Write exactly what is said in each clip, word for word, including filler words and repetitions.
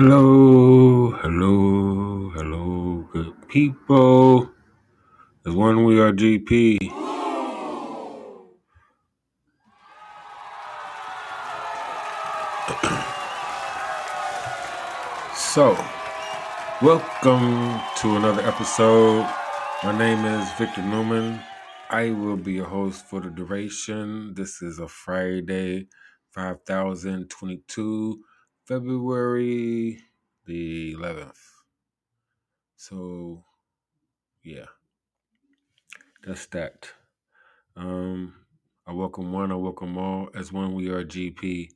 Hello, hello, hello, good people. It's One We Are G P. So, welcome to another episode. My name is Victor Newman. I will be your host for the duration. This is a Friday, five thousand twenty-two. February the eleventh. So, yeah. That's that. Um, I welcome one, I welcome all. As One We Are G P.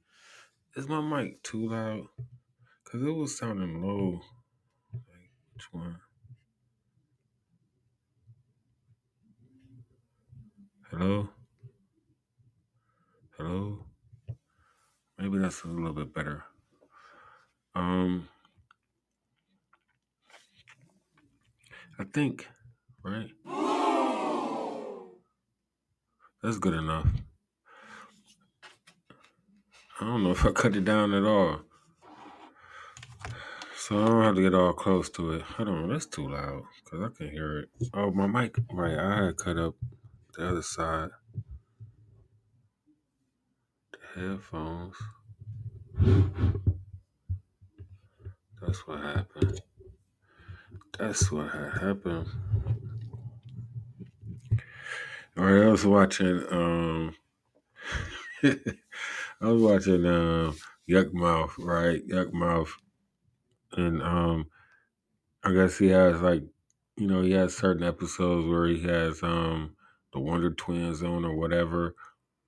Is my mic too loud? Because it was sounding low. Like, which one? Hello? Hello? Maybe that's a little bit better. Um, I think, right? That's good enough. I don't know if I cut it down at all. So I don't have to get all close to it. Hold on, that's too loud because I can hear it. Oh, my mic, right, I had cut up the other side. The headphones. That's what happened. That's what happened. All right, I was watching. Um, I was watching uh, Yuck Mouth, right? Yuck Mouth, and um, I guess he has like, you know, he has certain episodes where he has um the Wonder Twins on or whatever,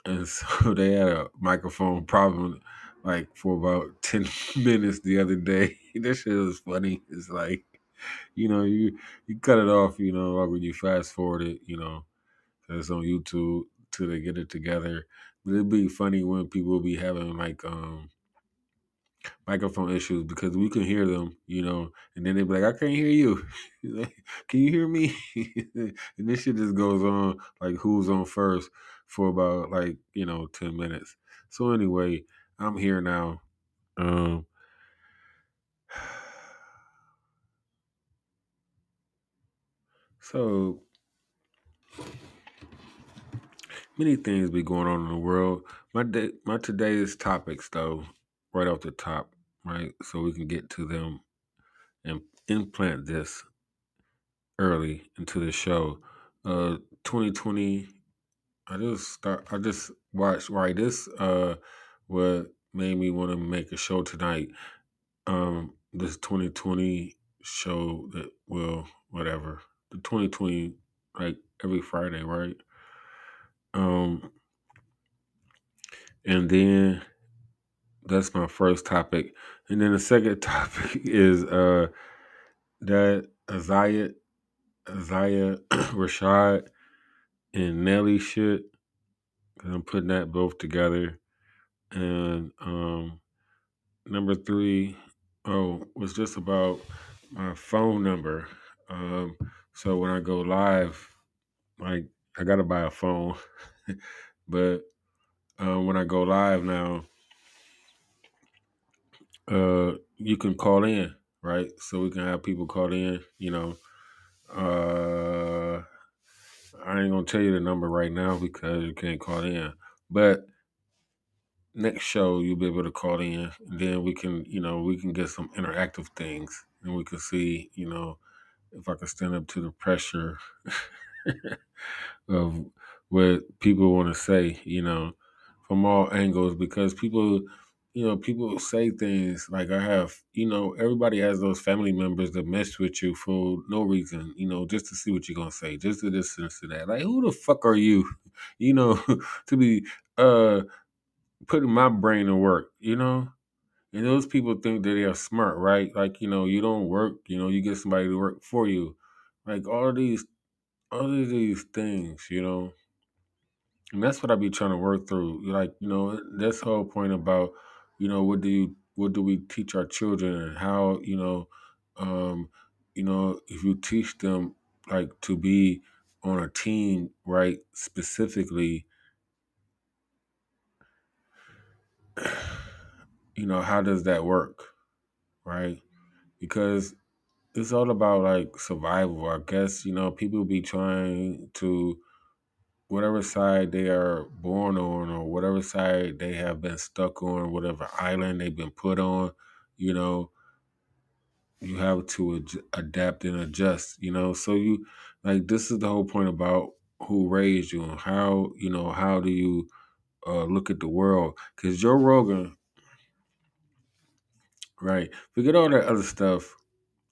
and so they had a microphone problem. Like, for about ten minutes the other day. This shit was funny. It's like, you know, you, you cut it off, you know, like when you fast forward it, you know, it's on YouTube till they get it together. But it'd be funny when people be having, like, um, microphone issues because we can hear them, you know, and then they be like, I can't hear you. Can you hear me? And this shit just goes on, like, who's on first for about, like, you know, ten minutes. So anyway, I'm here now. Um, so, many things be going on in the world. My day, my today's topics, though, right off the top, right? So we can get to them and implant this early into the show. Uh, twenty twenty, I just start, I just watched, right, this, uh, what made me want to make a show tonight, um, this twenty twenty show that will, whatever, the twenty twenty, like, every Friday, right? Um, and then, that's my first topic. And then the second topic is uh, that Isaiah, Isaiah Rashad and Nelly shit, and I'm putting that both together. And um, number three, oh, was just about my phone number. Um, so when I go live, like I gotta buy a phone, but uh, when I go live now, uh, you can call in, right? So we can have people call in. You know, uh, I ain't gonna tell you the number right now because you can't call in, but next show you'll be able to call in, and then we can, you know, we can get some interactive things, and we can see, you know, if I can stand up to the pressure of what people want to say, you know, from all angles, because people, you know, people say things like I have, you know, everybody has those family members that mess with you for no reason, you know, just to see what you're going to say, just to this and to that. Like, who the fuck are you, you know, to be, uh, putting my brain to work, you know? And those people think that they are smart, right? Like, you know, you don't work, you know, you get somebody to work for you. Like all of these, all of these things, you know? And that's what I be trying to work through. Like, you know, that's the whole point about, you know, what do you, what do we teach our children and how, you know, um, you know, if you teach them like to be on a team, right, specifically, you know, how does that work, right? Because it's all about like survival, I guess. You know, people be trying to whatever side they are born on, or whatever side they have been stuck on, whatever island they've been put on. You know, you have to ad- adapt and adjust. You know, so you like this is the whole point about who raised you and how you know how do you uh, look at the world? Because Joe Rogan, right? Forget all that other stuff.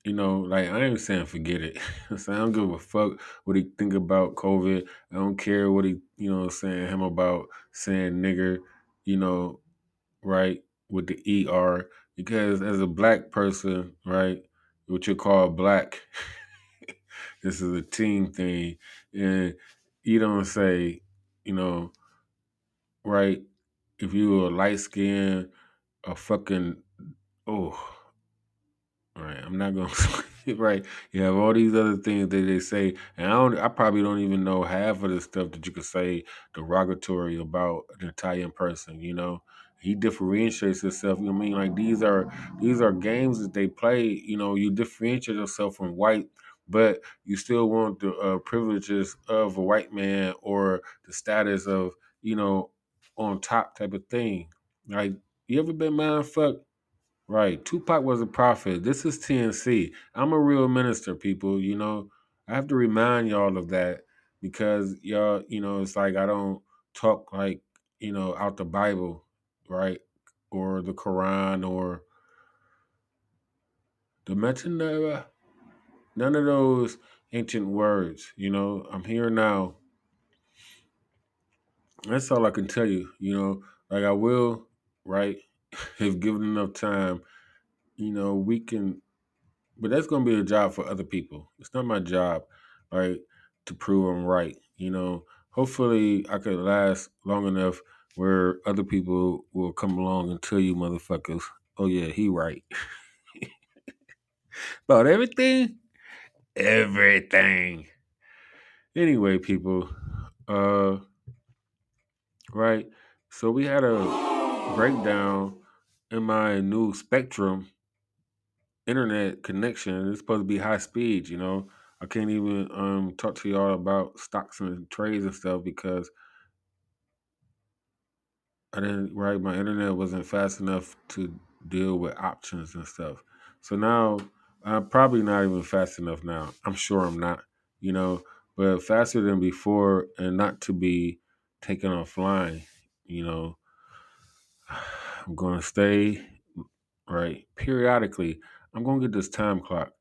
You know, like I ain't saying forget it. I'm saying I don't give a fuck what he think about COVID. I don't care what he, you know, saying him about saying nigger, you know, right with the E R. Because as a black person, right, what you call black, this is a team thing, and you don't say, you know, right, if you a light skinned, a fucking oh. Right, I'm not gonna. Right, you have all these other things that they say, and I don't. I probably don't even know half of the stuff that you could say derogatory about an Italian person. You know, he differentiates himself. You know what I mean, like these are these are games that they play. You know, you differentiate yourself from white, but you still want the uh, privileges of a white man or the status of you know on top type of thing. Like, you ever been mindfucked? Right. Tupac was a prophet. This is T N C. I'm a real minister, people. You know, I have to remind y'all of that because y'all, you know, it's like I don't talk like, you know, out the Bible, right? Or the Quran or the Metanera. None of those ancient words, you know. I'm here now. That's all I can tell you, you know. Like I will, right? If given enough time, you know, we can, but that's going to be a job for other people. It's not my job, right, to prove I'm right. You know, hopefully I could last long enough where other people will come along and tell you motherfuckers, oh yeah, he right. About everything, everything. Anyway, people, uh, right. So we had a breakdown in my new Spectrum internet connection. It's supposed to be high speed, you know. I can't even um, talk to y'all about stocks and trades and stuff because I didn't, right? My internet wasn't fast enough to deal with options and stuff. So now I'm probably not even fast enough now. I'm sure I'm not, you know, but faster than before and not to be taken offline, you know. I'm going to stay, right, periodically. I'm going to get this time clock. I'm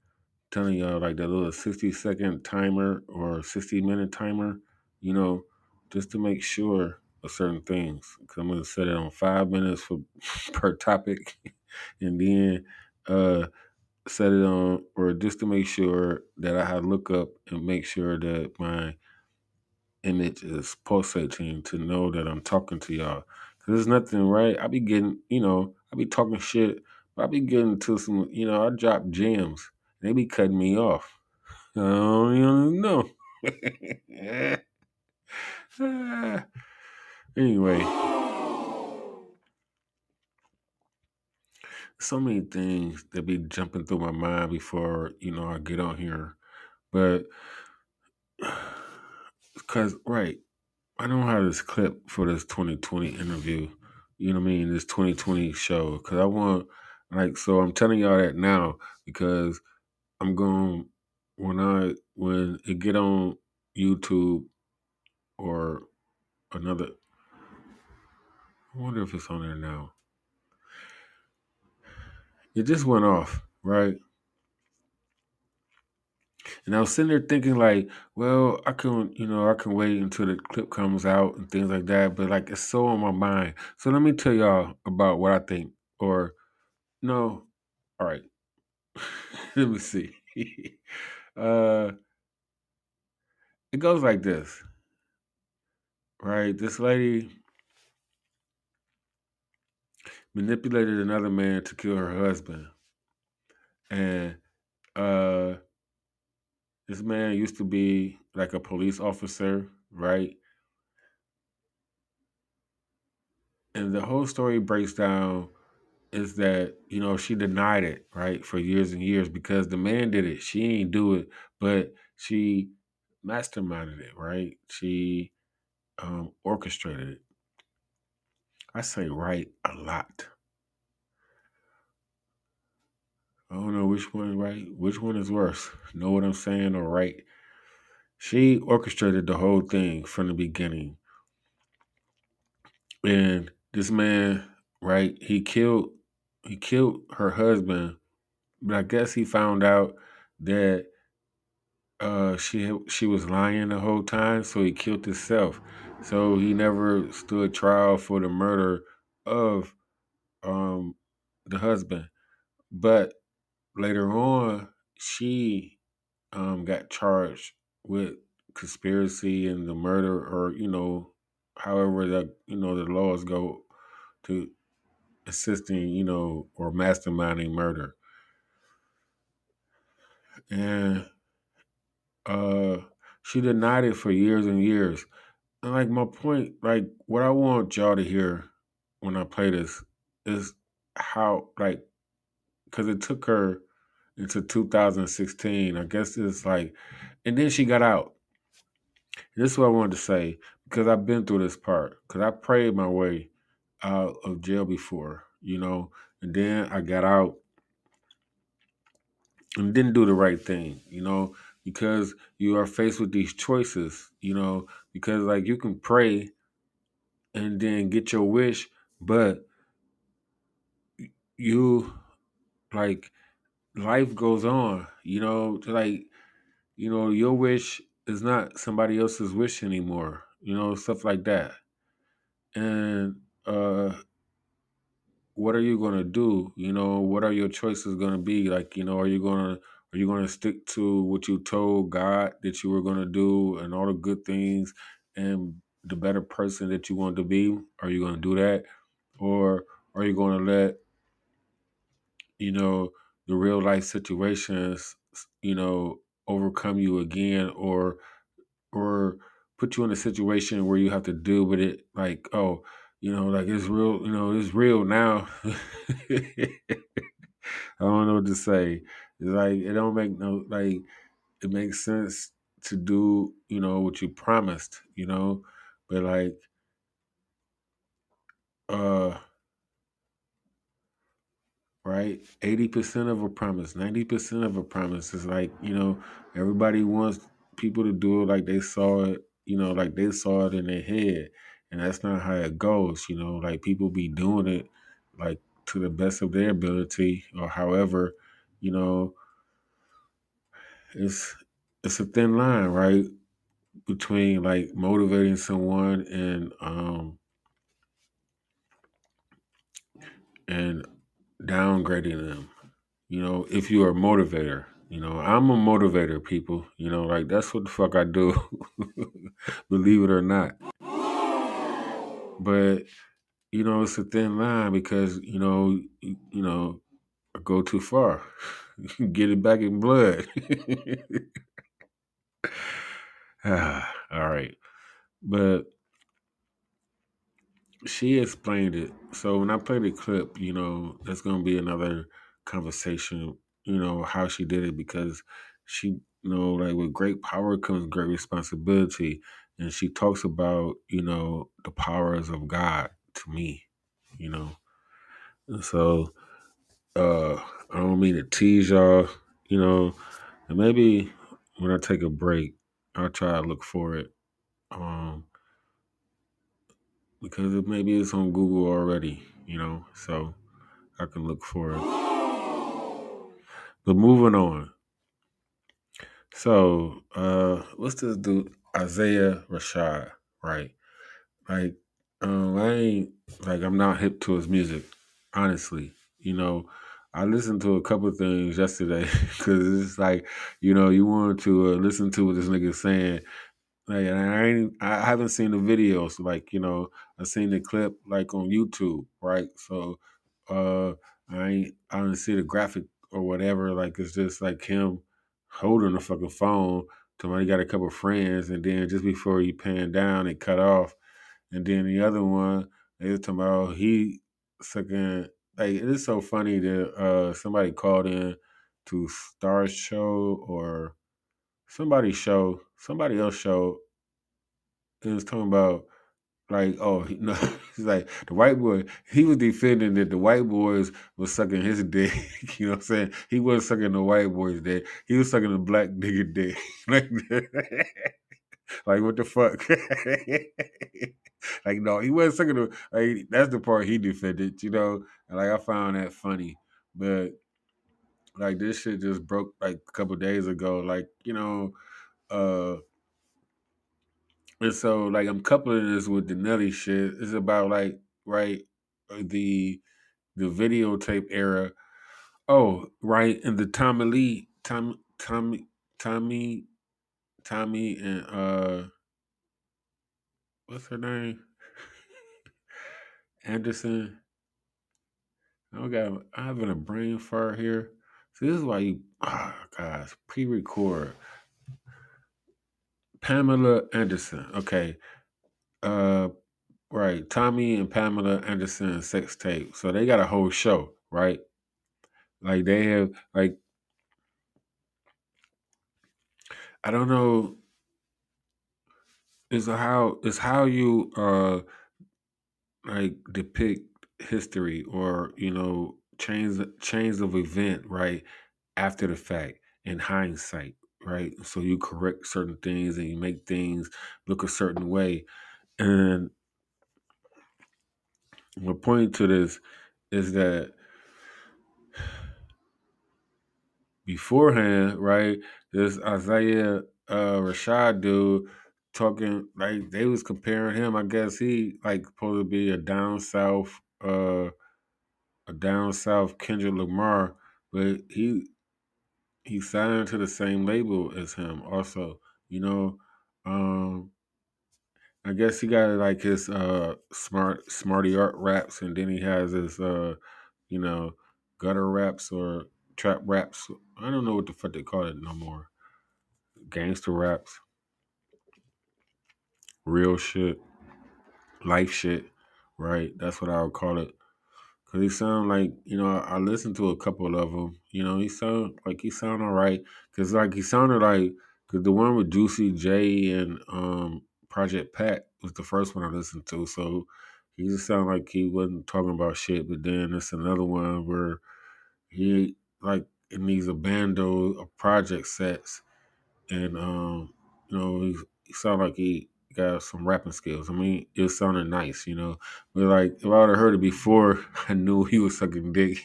telling y'all, like, that little sixty-second timer or sixty-minute timer, you know, just to make sure of certain things. Because I'm going to set it on five minutes for per topic and then uh, set it on, or just to make sure that I have look up and make sure that my image is pulsating to know that I'm talking to y'all. Cause there's nothing, right? I be getting, you know, I be talking shit, but I be getting to some, you know, I drop gems. They be cutting me off. I don't even know. Anyway. So many things that be jumping through my mind before, you know, I get on here. But, cause, right. I don't have this clip for this twenty twenty interview, you know what I mean, this twenty twenty show, because I want, like, so I'm telling y'all that now, because I'm going, when I, when it get on YouTube or another, I wonder if it's on there now. It just went off, right? And I was sitting there thinking like, well, I can, you know, I can wait until the clip comes out and things like that. But like, it's so on my mind. So let me tell y'all about what I think or no. All right. Let me see. uh, it goes like this, right? This lady manipulated another man to kill her husband. And, uh, this man used to be like a police officer, right? And the whole story breaks down is that, you know, she denied it, right, for years and years because the man did it. She ain't do it, but she masterminded it, right? She um, orchestrated it. I say right a lot. I don't know which one is right, which one is worse. Know what I'm saying or right? She orchestrated the whole thing from the beginning. And this man, right, he killed he killed her husband, but I guess he found out that uh, she she was lying the whole time, so he killed himself. So he never stood trial for the murder of um, the husband. But later on, she um, got charged with conspiracy and the murder, or, you know, however that, you know, the laws go to assisting, you know, or masterminding murder. And uh, she denied it for years and years. And, like, my point, like, what I want y'all to hear when I play this is how, like, because it took her into two thousand sixteen. I guess it's like, and then she got out. This is what I wanted to say, because I've been through this part, because I prayed my way out of jail before, you know, and then I got out and didn't do the right thing, you know, because you are faced with these choices, you know, because, like, you can pray and then get your wish, but you... like, life goes on, you know, like, you know, your wish is not somebody else's wish anymore, you know, stuff like that. And uh, what are you going to do? You know, what are your choices going to be? Like, you know, are you going to, are you going to stick to what you told God that you were going to do and all the good things and the better person that you want to be? Are you going to do that? Or are you going to let, you know, the real life situations, you know, overcome you again, or or put you in a situation where you have to deal with it, like, oh, you know, like, it's real, you know, it's real now. I don't know what to say. It's like, it don't make no, like, it makes sense to do, you know, what you promised, you know, but, like, uh, right? eighty percent of a promise, ninety percent of a promise is like, you know, everybody wants people to do it like they saw it, you know, like they saw it in their head. And that's not how it goes, you know, like, people be doing it like to the best of their ability or however, you know, it's, it's a thin line, right? Between, like, motivating someone and, um, and, downgrading them, you know, if you are a motivator. You know, I'm a motivator, people, you know, like, that's what the fuck I do, believe it or not. But, you know, it's a thin line because, you know, you, you know, I go too far, get it back in blood. ah, all right. But she explained it. So when I play the clip, you know, that's going to be another conversation, you know, how she did it, because she, you know, like, with great power comes great responsibility. And she talks about, you know, the powers of God to me, you know. And so uh, I don't mean to tease y'all, you know, and maybe when I take a break, I'll try to look for it. Um, Because it, maybe it's on Google already, you know, so I can look for it. But moving on. So, uh, what's this dude? Isaiah Rashad, right? Like, um, I ain't, like, I'm not hip to his music, honestly. You know, I listened to a couple of things yesterday because it's like, you know, you want to uh, listen to what this nigga's saying. Like, I ain't, I haven't seen the videos. Like, you know, I seen the clip, like, on YouTube, right? So, uh, I ain't, I didn't see the graphic or whatever. Like, it's just like him holding the fucking phone. Somebody got a couple of friends, and then just before he panned down, it cut off. And then the other one, they was talking about he sucking like it is so funny that uh, somebody called in to Star's show or somebody's show, somebody else's show, and was talking about like, oh, he, no, he's like the white boy. He was defending that the white boys was sucking his dick. You know what I'm saying? He wasn't sucking the white boy's dick. He was sucking the black nigga dick. Like, like what the fuck? Like, no, he wasn't sucking the. Like, that's the part he defended. You know, and like I found that funny, but like this shit just broke like a couple days ago. Like, you know, uh. And so, like, I'm coupling this with the Nelly shit. It's about, like, right, the the videotape era. Oh, right, and the Tommy Lee, Tom, Tommy, Tommy, Tommy, and, uh, what's her name? Anderson. I don't got, I'm having a brain fart here. So this is why you, oh, gosh, pre-record. Pamela Anderson, okay, uh, right. Tommy and Pamela Anderson sex tape. So they got a whole show, right? Like they have, like, I don't know. It's how it's how you uh, like depict history or you know chains chains of event, right? After the fact, in hindsight. Right, so you correct certain things and you make things look a certain way. And my point to this is that beforehand, right, this Isaiah uh, Rashad dude talking like they was comparing him. I guess he like supposed to be a down south, uh, a down south Kendrick Lamar, but he. He signed to the same label as him also, you know. Um, I guess he got like his uh, smart smarty art raps and then he has his, uh, you know, gutter raps or trap raps. I don't know what the fuck they call it no more. Gangster raps. Real shit. Life shit, right? That's what I would call it. Cause he sound like, you know, I, I listened to a couple of them. You know, he sound like he sound all right. Cause like he sounded like, cause the one with Juicy J and um, Project Pat was the first one I listened to. So he just sounded like he wasn't talking about shit. But then it's another one where he like in these abandoned project sets, and um, you know, he, he sounded like he got some rapping skills. I mean, it sounded nice, you know. But like, if I would have heard it before, I knew he was sucking dick.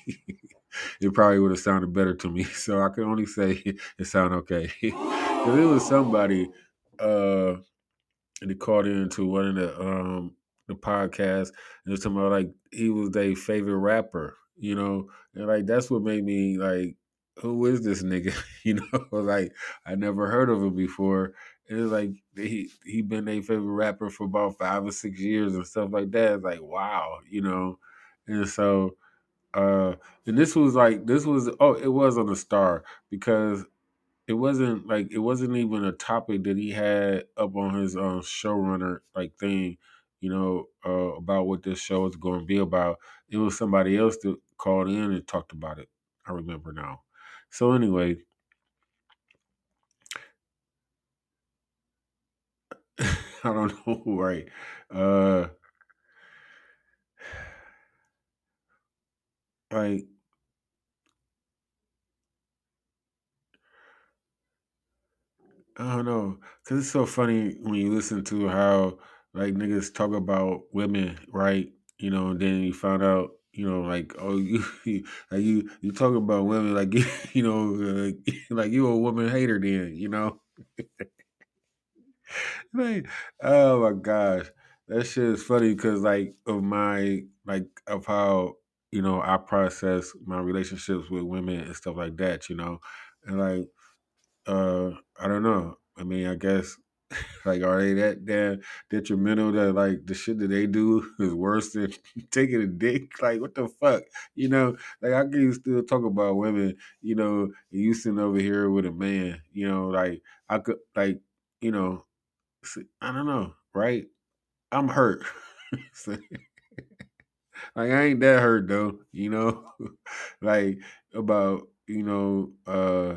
It probably would have sounded better to me. So I can only say it sounded okay. Because it was somebody uh, that called into one of the um the podcasts, and it was talking about like he was their favorite rapper, you know. And like that's what made me like, who is this nigga? You know, like I never heard of him before. And it's like he he been their favorite rapper for about five or six years and stuff like that. It's like, wow, you know. And so, uh, and this was like, this was, oh, it was on the Star because it wasn't like, it wasn't even a topic that he had up on his um, showrunner like thing, you know, uh, about what this show is going to be about. It was somebody else that called in and talked about it. I remember now. So anyway. I don't know, right? Uh, like, I don't know, because it's so funny when you listen to how, like, niggas talk about women, right? You know, and then you find out, you know, like, oh, you, you like you, you talk about women, like, you, you know, like, like you a woman hater then, you know? Like, oh my gosh, that shit is funny because like of my like of how you know I process my relationships with women and stuff like that, you know, and like uh I don't know. I mean, I guess like are they that damn detrimental that like the shit that they do is worse than taking a dick? Like what the fuck, you know? Like I can still talk about women, you know, and you sitting over here with a man, you know, like I could like you know. I don't know, right? I'm hurt. Like, I ain't that hurt though, you know. Like, about, you know, uh,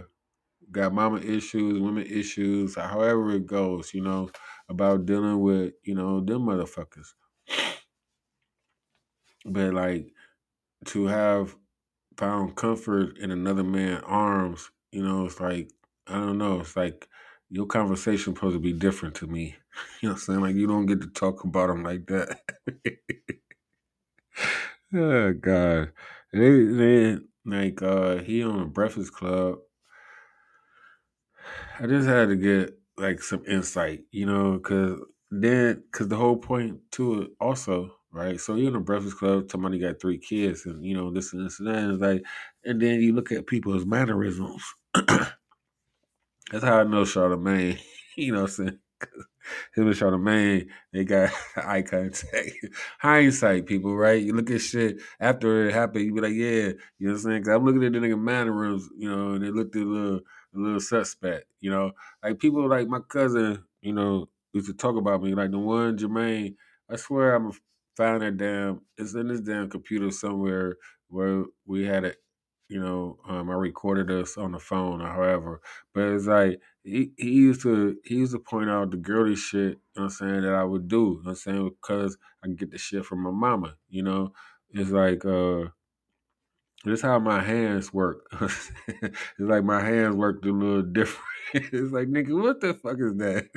got mama issues, women issues, however it goes, you know, about dealing with, you know, them motherfuckers. But like, to have found comfort in another man's arms, you know, it's like, I don't know, it's like your conversation supposed to be different to me. You know what I'm saying? Like, you don't get to talk about them like that. Oh, God. And then, like, uh, he on the Breakfast Club. I just had to get, like, some insight, you know, because then, because the whole point to it also, right? So you're in a Breakfast Club, somebody got three kids, and, you know, this and this and that. And, like, and then you look at people's mannerisms. That's how I know Charlemagne, you know what I'm saying? Him and Charlemagne, they got eye contact. Hindsight, people, right? You look at shit after it happened, you be like, yeah, you know what I'm saying? Because I'm looking at the nigga mannerisms, you know, and they looked at a little, a little suspect, you know? Like, people like my cousin, you know, used to talk about me. Like, the one, Jermaine, I swear I'm a find that damn, it's in this damn computer somewhere where we had it, you know, um, I recorded us on the phone or however. But it's like, he, he used to he used to point out the girly shit, you know what I'm saying, that I would do, you know what I'm saying, because I can get the shit from my mama, you know? It's like, uh, this how my hands work. It's like my hands worked a little different. It's like, nigga, what the fuck is that?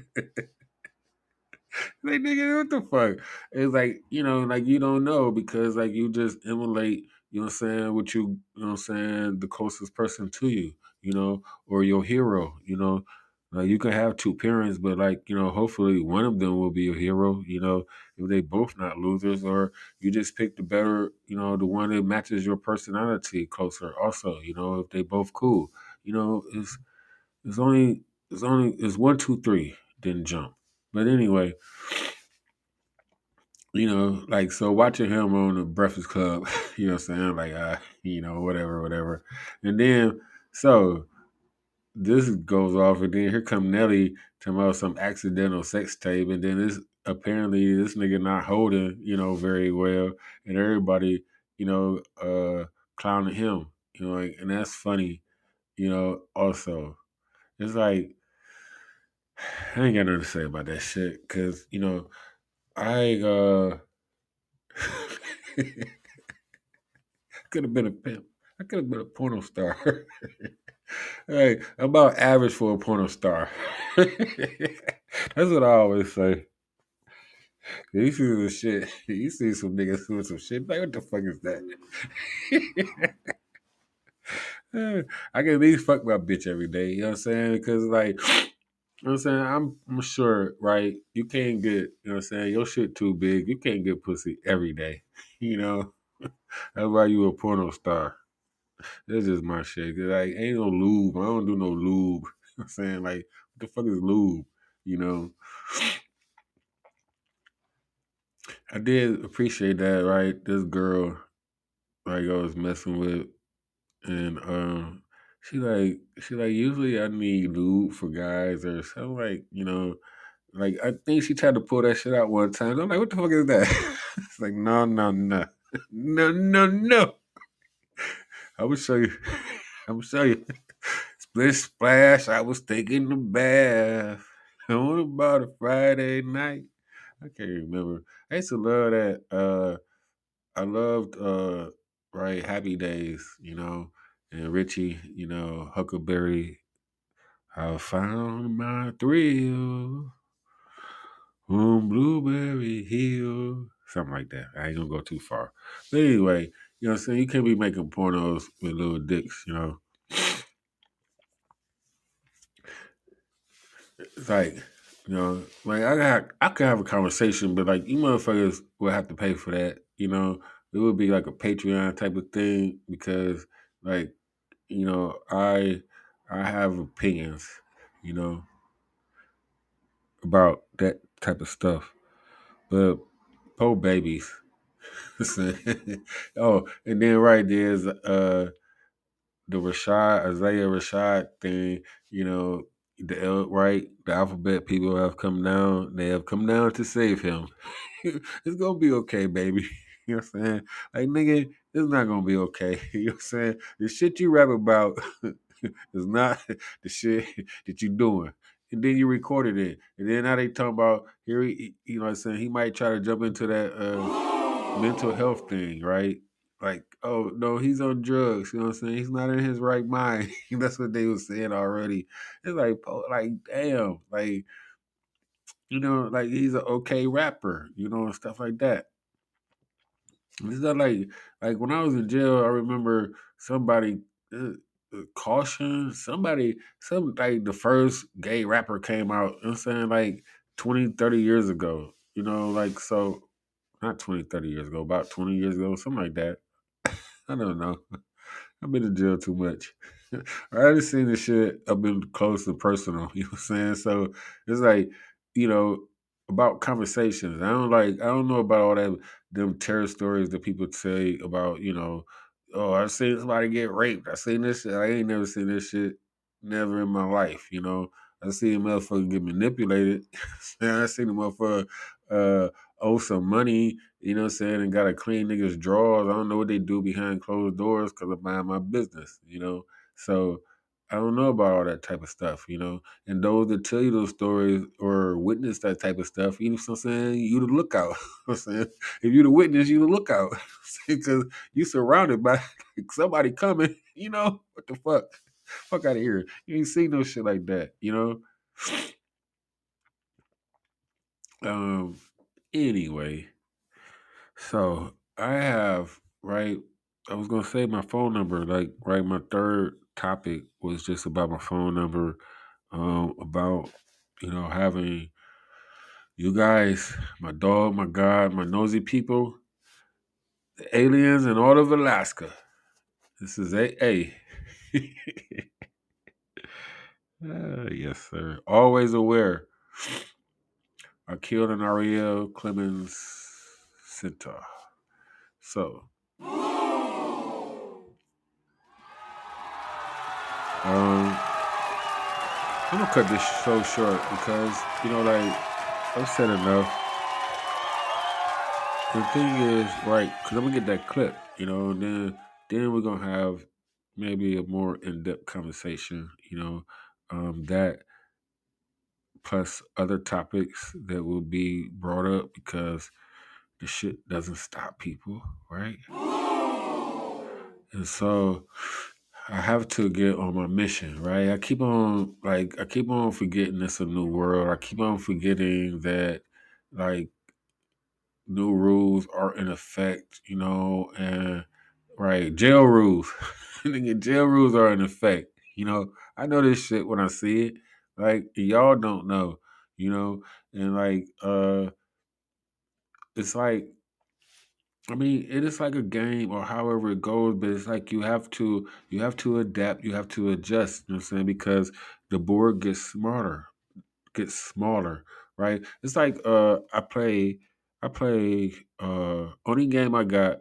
Like, nigga, what the fuck? It's like, you know, like, you don't know because, like, you just emulate, you know what I'm saying, what you, you know what I'm saying, the closest person to you, you know, or your hero, you know. Like, you can have two parents, but, like, you know, hopefully one of them will be your hero, you know, if they both not losers, or you just pick the better, you know, the one that matches your personality closer also, you know, if they both cool. You know, it's, it's only, it's only, it's one, two, three, then jump. But anyway, you know, like, so watching him on the Breakfast Club, you know what I'm saying? Like, uh, you know, whatever, whatever. And then, so, this goes off, and then here come Nelly talking about some accidental sex tape, and then this, apparently, this nigga not holding, you know, very well, and everybody, you know, uh, clowning him, you know, like, and that's funny, you know, also. It's like, I ain't got nothing to say about that shit, cause you know, I uh, could have been a pimp. I could have been a porno star. Hey, I'm about average for a porno star. That's what I always say. You see some shit. You see some niggas doing some shit. Like, what the fuck is that? I can at least fuck my bitch every day. You know what I'm saying? Cause like. You know what I'm saying? I'm, I'm sure, right? You can't get, you know what I'm saying? Your shit too big. You can't get pussy every day, you know? That's why you a porno star. That's just my shit. Like, ain't no lube. I don't do no lube. You know what I'm saying? Like, what the fuck is lube, you know? I did appreciate that, right? This girl, like, I was messing with, and, um, She like, she like, usually I need lube for guys or something, like, you know, like, I think she tried to pull that shit out one time. I'm like, what the fuck is that? It's like, no, no, no. No, no, no. I will show you. I will show you. Splish, splash, I was taking a bath. On about a Friday night. I can't remember. I used to love that. Uh, I loved, uh, right, Happy Days, you know. And Richie, you know, Huckleberry, I found my thrill on Blueberry Hill. Something like that. I ain't gonna go too far. But anyway, you know what I'm saying? You can't be making pornos with little dicks, you know? It's like, you know, like I got, I could have a conversation, but like you motherfuckers will have to pay for that, you know? It would be like a Patreon type of thing because, like, you know, I I have opinions, you know, about that type of stuff. But po babies. Oh, and then right there's uh the Rashad, Isaiah Rashad thing, you know, the L, right, the alphabet people have come down, they have come down to save him. It's gonna be okay, baby. You know what I'm saying? Like, nigga, this is not going to be okay. You know what I'm saying? The shit you rap about is not the shit that you doing. And then you recorded it. And then now they talking about, here he, you know what I'm saying, he might try to jump into that uh, mental health thing, right? Like, oh, no, he's on drugs. You know what I'm saying? He's not in his right mind. That's what they were saying already. It's like, like, damn. Like, you know, like, he's an okay rapper, you know, and stuff like that. It's not like, like when I was in jail, I remember somebody uh, uh, caution, somebody, some like the first gay rapper came out, you know what I'm saying, like twenty, thirty years ago, you know, like, so not twenty, thirty years ago, about twenty years ago, something like that. I don't know. I've been in jail too much. I already seen this shit. I've been close and personal, you know what I'm saying? So it's like, you know, about conversations. I don't like, I don't know about all that, them terror stories that people say about, you know, oh, I've seen somebody get raped. I seen this shit. I ain't never seen this shit, never in my life, you know. I seen a motherfucker get manipulated. I seen a motherfucker uh, owe some money, you know what I'm saying, and got to clean niggas' drawers. I don't know what they do behind closed doors because I'm minding my business, you know. So I don't know about all that type of stuff, you know. And those that tell you those stories or witness that type of stuff, you know what I'm saying, you the lookout. I'm saying, if you the witness, you the lookout. Because you surrounded by somebody coming, you know, what the fuck? Fuck out of here. You ain't seen no shit like that, you know? Um. Anyway, so I have, right, I was going to say my phone number, like, right, my third topic was just about my phone number, um, about, you know, having you guys, my dog, my God, my nosy people, the aliens, and all of Alaska. This is A A. uh, yes, sir. Always aware. I killed an Ariel Clemens Centaur. So. Um, I'm gonna cut this show short because, you know, like, I've said enough. The thing is, right, because I'm gonna get that clip, you know, and then, then we're gonna have maybe a more in-depth conversation, you know, um, that plus other topics that will be brought up because the shit doesn't stop people, right? And so I have to get on my mission, right? I keep on, like, I keep on forgetting it's a new world. I keep on forgetting that, like, new rules are in effect, you know, and, right, jail rules. Nigga, jail rules are in effect, you know? I know this shit when I see it. Like, y'all don't know, you know? And, like, uh, it's like, I mean, it is like a game or however it goes, but it's like you have to you have to adapt, you have to adjust, you know what I'm saying? Because the board gets smarter, gets smaller, right? It's like uh, I play, I play, uh, only game I got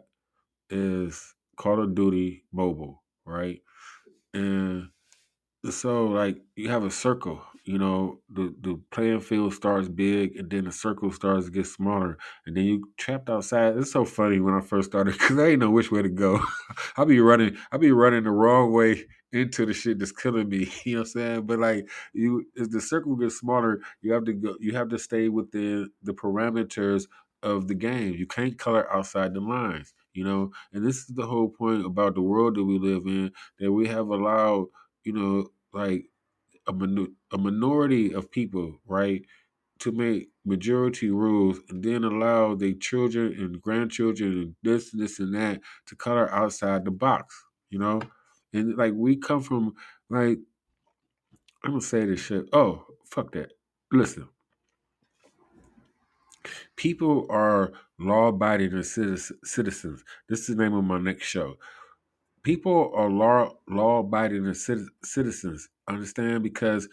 is Call of Duty Mobile, right? And so, like, you have a circle, you know, the, the playing field starts big and then the circle starts to get smaller. And then you trapped outside. It's so funny when I first started because I didn't know which way to go. I'll be running, I'll be running the wrong way into the shit that's killing me. You know what I'm saying? But like you, as the circle gets smaller, you have to go, you have to stay within the parameters of the game. You can't color outside the lines, you know? And this is the whole point about the world that we live in, that we have allowed, you know, like a, min- a minority of people, right, to make majority rules and then allow their children and grandchildren and this, this, and that to color outside the box, you know? And, like, we come from, like, I'm going to say this shit. Oh, fuck that. Listen. People are law-abiding citizens. This is the name of my next show. People are law, law-abiding citizens, understand? Because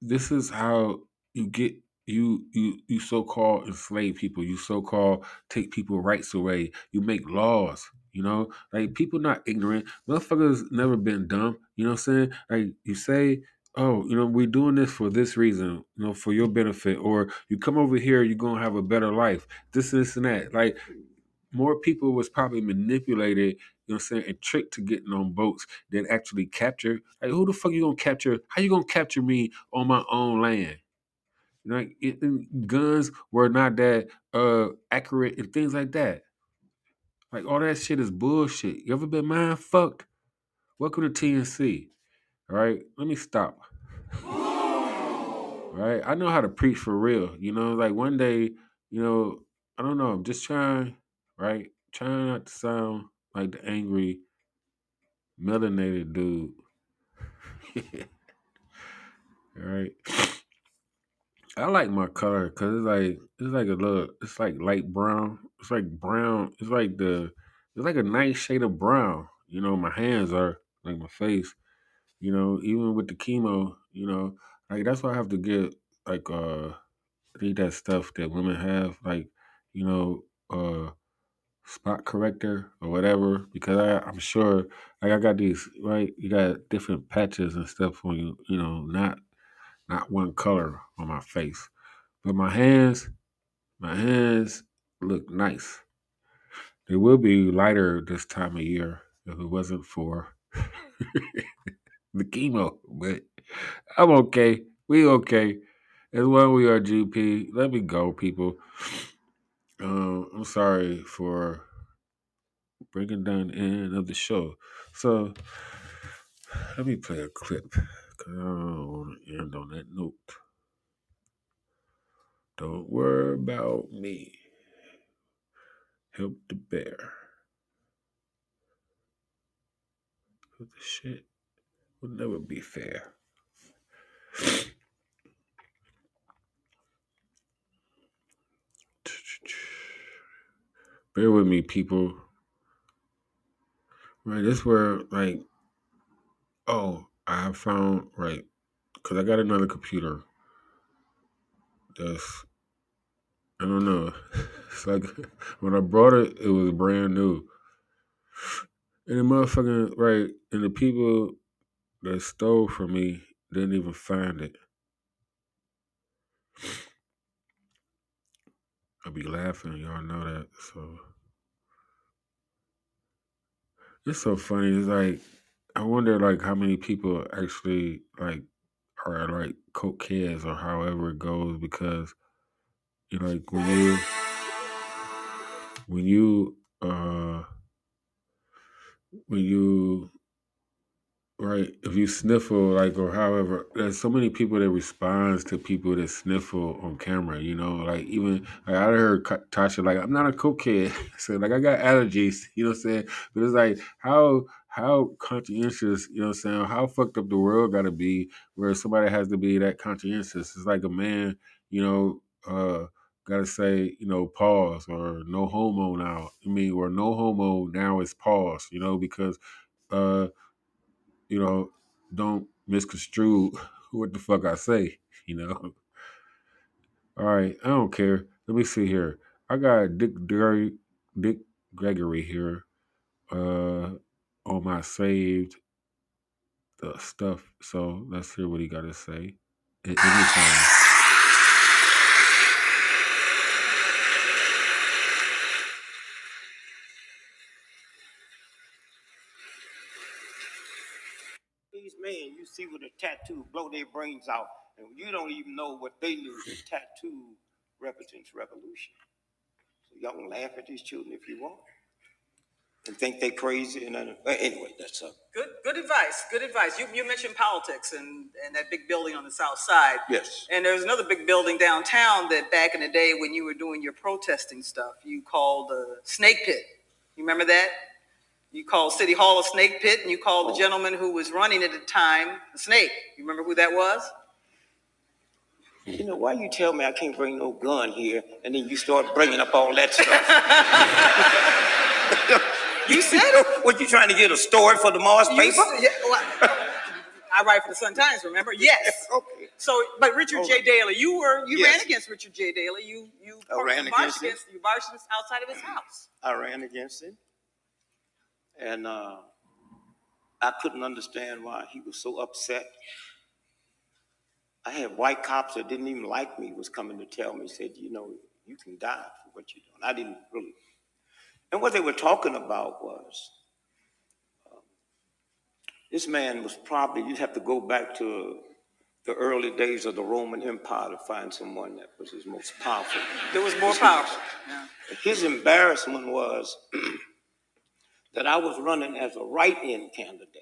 this is how you get, you you you so-called enslave people. You so-called take people's rights away. You make laws, you know? Like, people not ignorant. Motherfuckers never been dumb, you know what I'm saying? Like, you say, oh, you know, we're doing this for this reason, you know, for your benefit. Or you come over here, you're going to have a better life. This, this, and that. Like, more people was probably manipulated, you know what I'm saying, and tricked to getting on boats than actually captured. Like, who the fuck you gonna capture? How you gonna capture me on my own land? You know, like, it, it, guns were not that uh, accurate and things like that. Like, all that shit is bullshit. You ever been mind fucked? Welcome to T N C. All right, let me stop. All right, I know how to preach for real. You know, like one day, you know, I don't know. I'm just trying, right? Trying not to sound like the angry, melanated dude. All right. I like my color because it's like it's like a little, it's like light brown. It's like brown. It's like the, it's like a nice shade of brown. You know, my hands are like my face. You know, even with the chemo, you know, like that's why I have to get like uh, I need that stuff that women have, like, you know, uh, spot corrector or whatever. Because I, I'm sure, like I got these, right? You got different patches and stuff on you, you know, not. Not one color on my face. But my hands, my hands look nice. They will be lighter this time of year if it wasn't for the chemo. But I'm okay. We okay. As well, we are G P. Let me go, people. Um, I'm sorry for bringing down the end of the show. So let me play a clip. I don't want to end on that note. Don't worry about me. Help the bear. The shit will never be fair. Bear with me, people. Right, that's where, like, oh. I found, right, because I got another computer that's, I don't know. It's like, when I brought it, it was brand new. And the motherfucking, right, and the people that stole from me didn't even find it. I be laughing, y'all know that, so. It's so funny, it's like, I wonder, like, how many people actually, like, are, like, coke heads or however it goes, because, you know, like, when you, when you, uh, when you, right, if you sniffle, like, or however, there's so many people that responds to people that sniffle on camera, you know, like, even, like, I heard Tasha, like, I'm not a coke head, so, like, I got allergies, you know what I'm saying, but it's like, how... How conscientious, you know what I'm saying? How fucked up the world got to be where somebody has to be that conscientious. It's like a man, you know, uh, got to say, you know, pause or no homo now. I mean, or no homo now is pause, you know, because, uh, you know, don't misconstrue what the fuck I say, you know? All right, I don't care. Let me see here. I got Dick, Dur- Dick Gregory here. Uh... on my saved uh, stuff. So let's hear what he got to say at any time. These men, you see with a tattoo, blow their brains out, and you don't even know what they knew. The tattoo represents revolution. So y'all can laugh at these children if you want. And think they crazy, and uh, anyway, that's up. Good, good advice. Good advice. You you mentioned politics and, and that big building on the south side. Yes. And there's another big building downtown that back in the day when you were doing your protesting stuff, you called a snake pit. You remember that? You called City Hall a snake pit, and you called oh. the gentleman who was running at the time a snake. You remember who that was? You know, why you tell me I can't bring no gun here, and then you start bringing up all that stuff. You said it. What, you trying to get a story for the Mars you paper? Said, yeah, well, I write for the Sun-Times, remember? Yes. Okay. So, but Richard J. Daley, you were, you yes. ran against Richard J. Daley. You, you I ran against, against You marched outside of his house. I ran against him. And uh, I couldn't understand why he was so upset. I had white cops that didn't even like me was coming to tell me, said, you know, you can die for what you're doing. I didn't really And what they were talking about was, um, this man was probably, you'd have to go back to the early days of the Roman Empire to find someone that was his most powerful. That was more powerful. Yeah. His embarrassment was that I was running as a write-in candidate.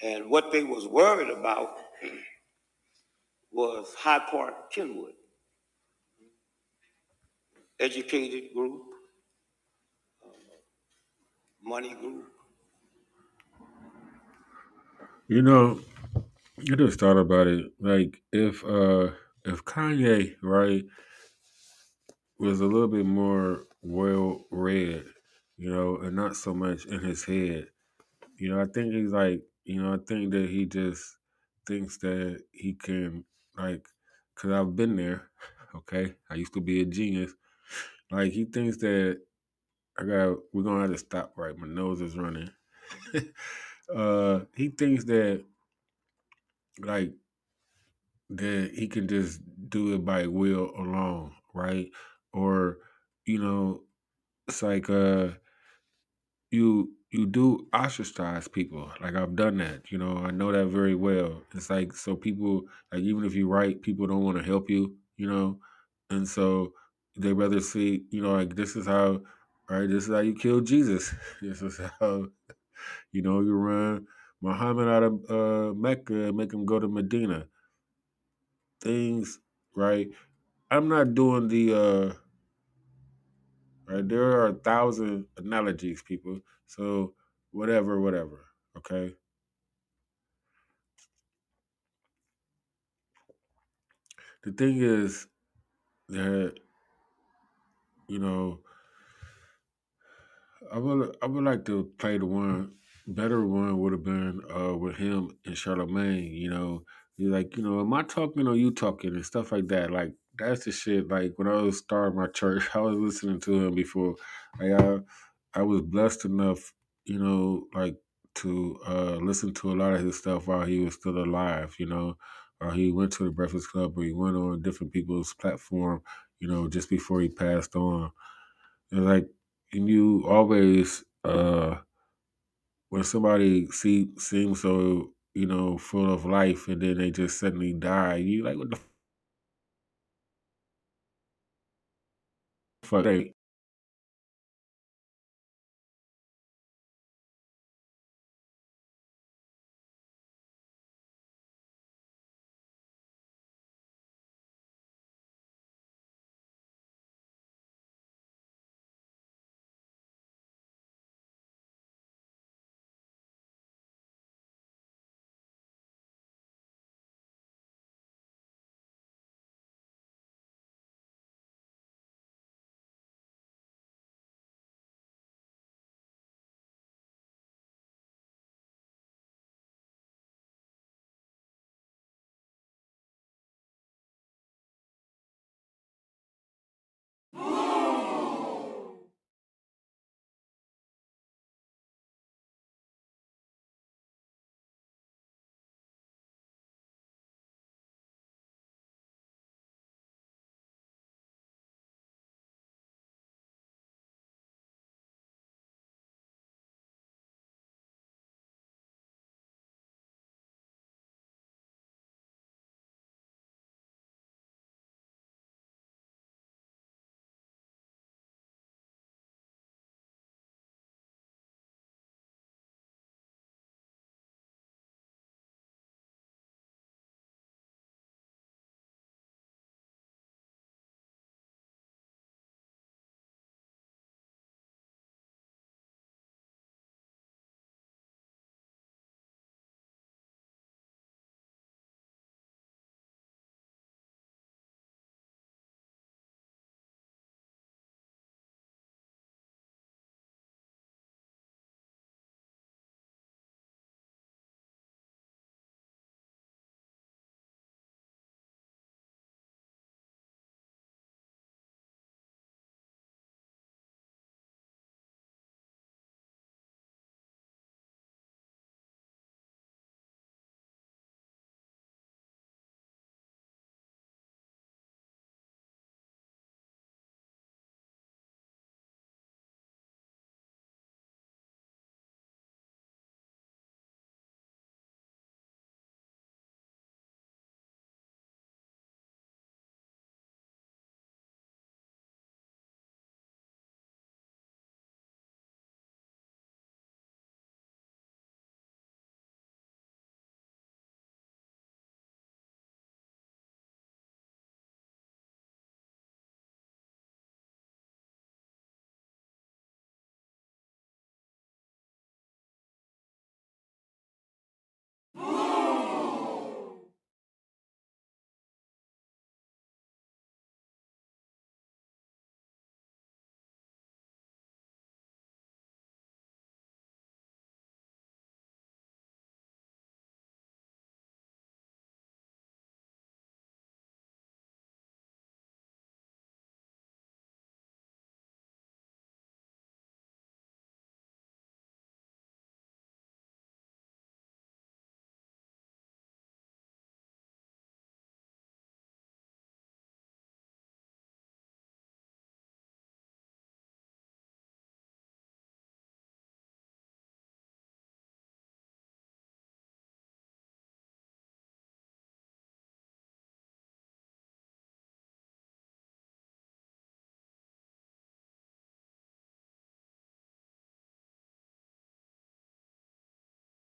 And what they was worried about was Hyde Park Kenwood. Educated group, um, money group. You know, I just thought about it. Like, if uh, if Kanye, right, was a little bit more well-read, you know, and not so much in his head, you know, I think he's like, you know, I think that he just thinks that he can, like, because I've been there, okay? I used to be a genius. Like, he thinks that I got, we're gonna have to stop, right? My nose is running. uh, he thinks that, like, that he can just do it by will alone, right? Or, you know, it's like uh, you you do ostracize people. Like, I've done that, you know. I know that very well. It's like, so people, like, even if you write, people don't want to help you, you know, and so. They rather see, you know, like, this is how, right, this is how you kill Jesus. This is how, you know, you run Muhammad out of uh, Mecca and make him go to Medina. Things, right? I'm not doing the, uh, right, there are a thousand analogies, people. So whatever, whatever, okay? The thing is that, you know, I would I would like to play the one, better one would have been uh, with him and Charlemagne, you know. He's like, you know, am I talking or you talking and stuff like that. Like, that's the shit. Like, when I was starting my church, I was listening to him before. Like, I, I was blessed enough, you know, like, to uh, listen to a lot of his stuff while he was still alive, you know. Or he went to the Breakfast Club or he went on different people's platform, you know, just before he passed on. And like, and you always, uh, when somebody see, seems so, you know, full of life and then they just suddenly die, you like, what the fuck?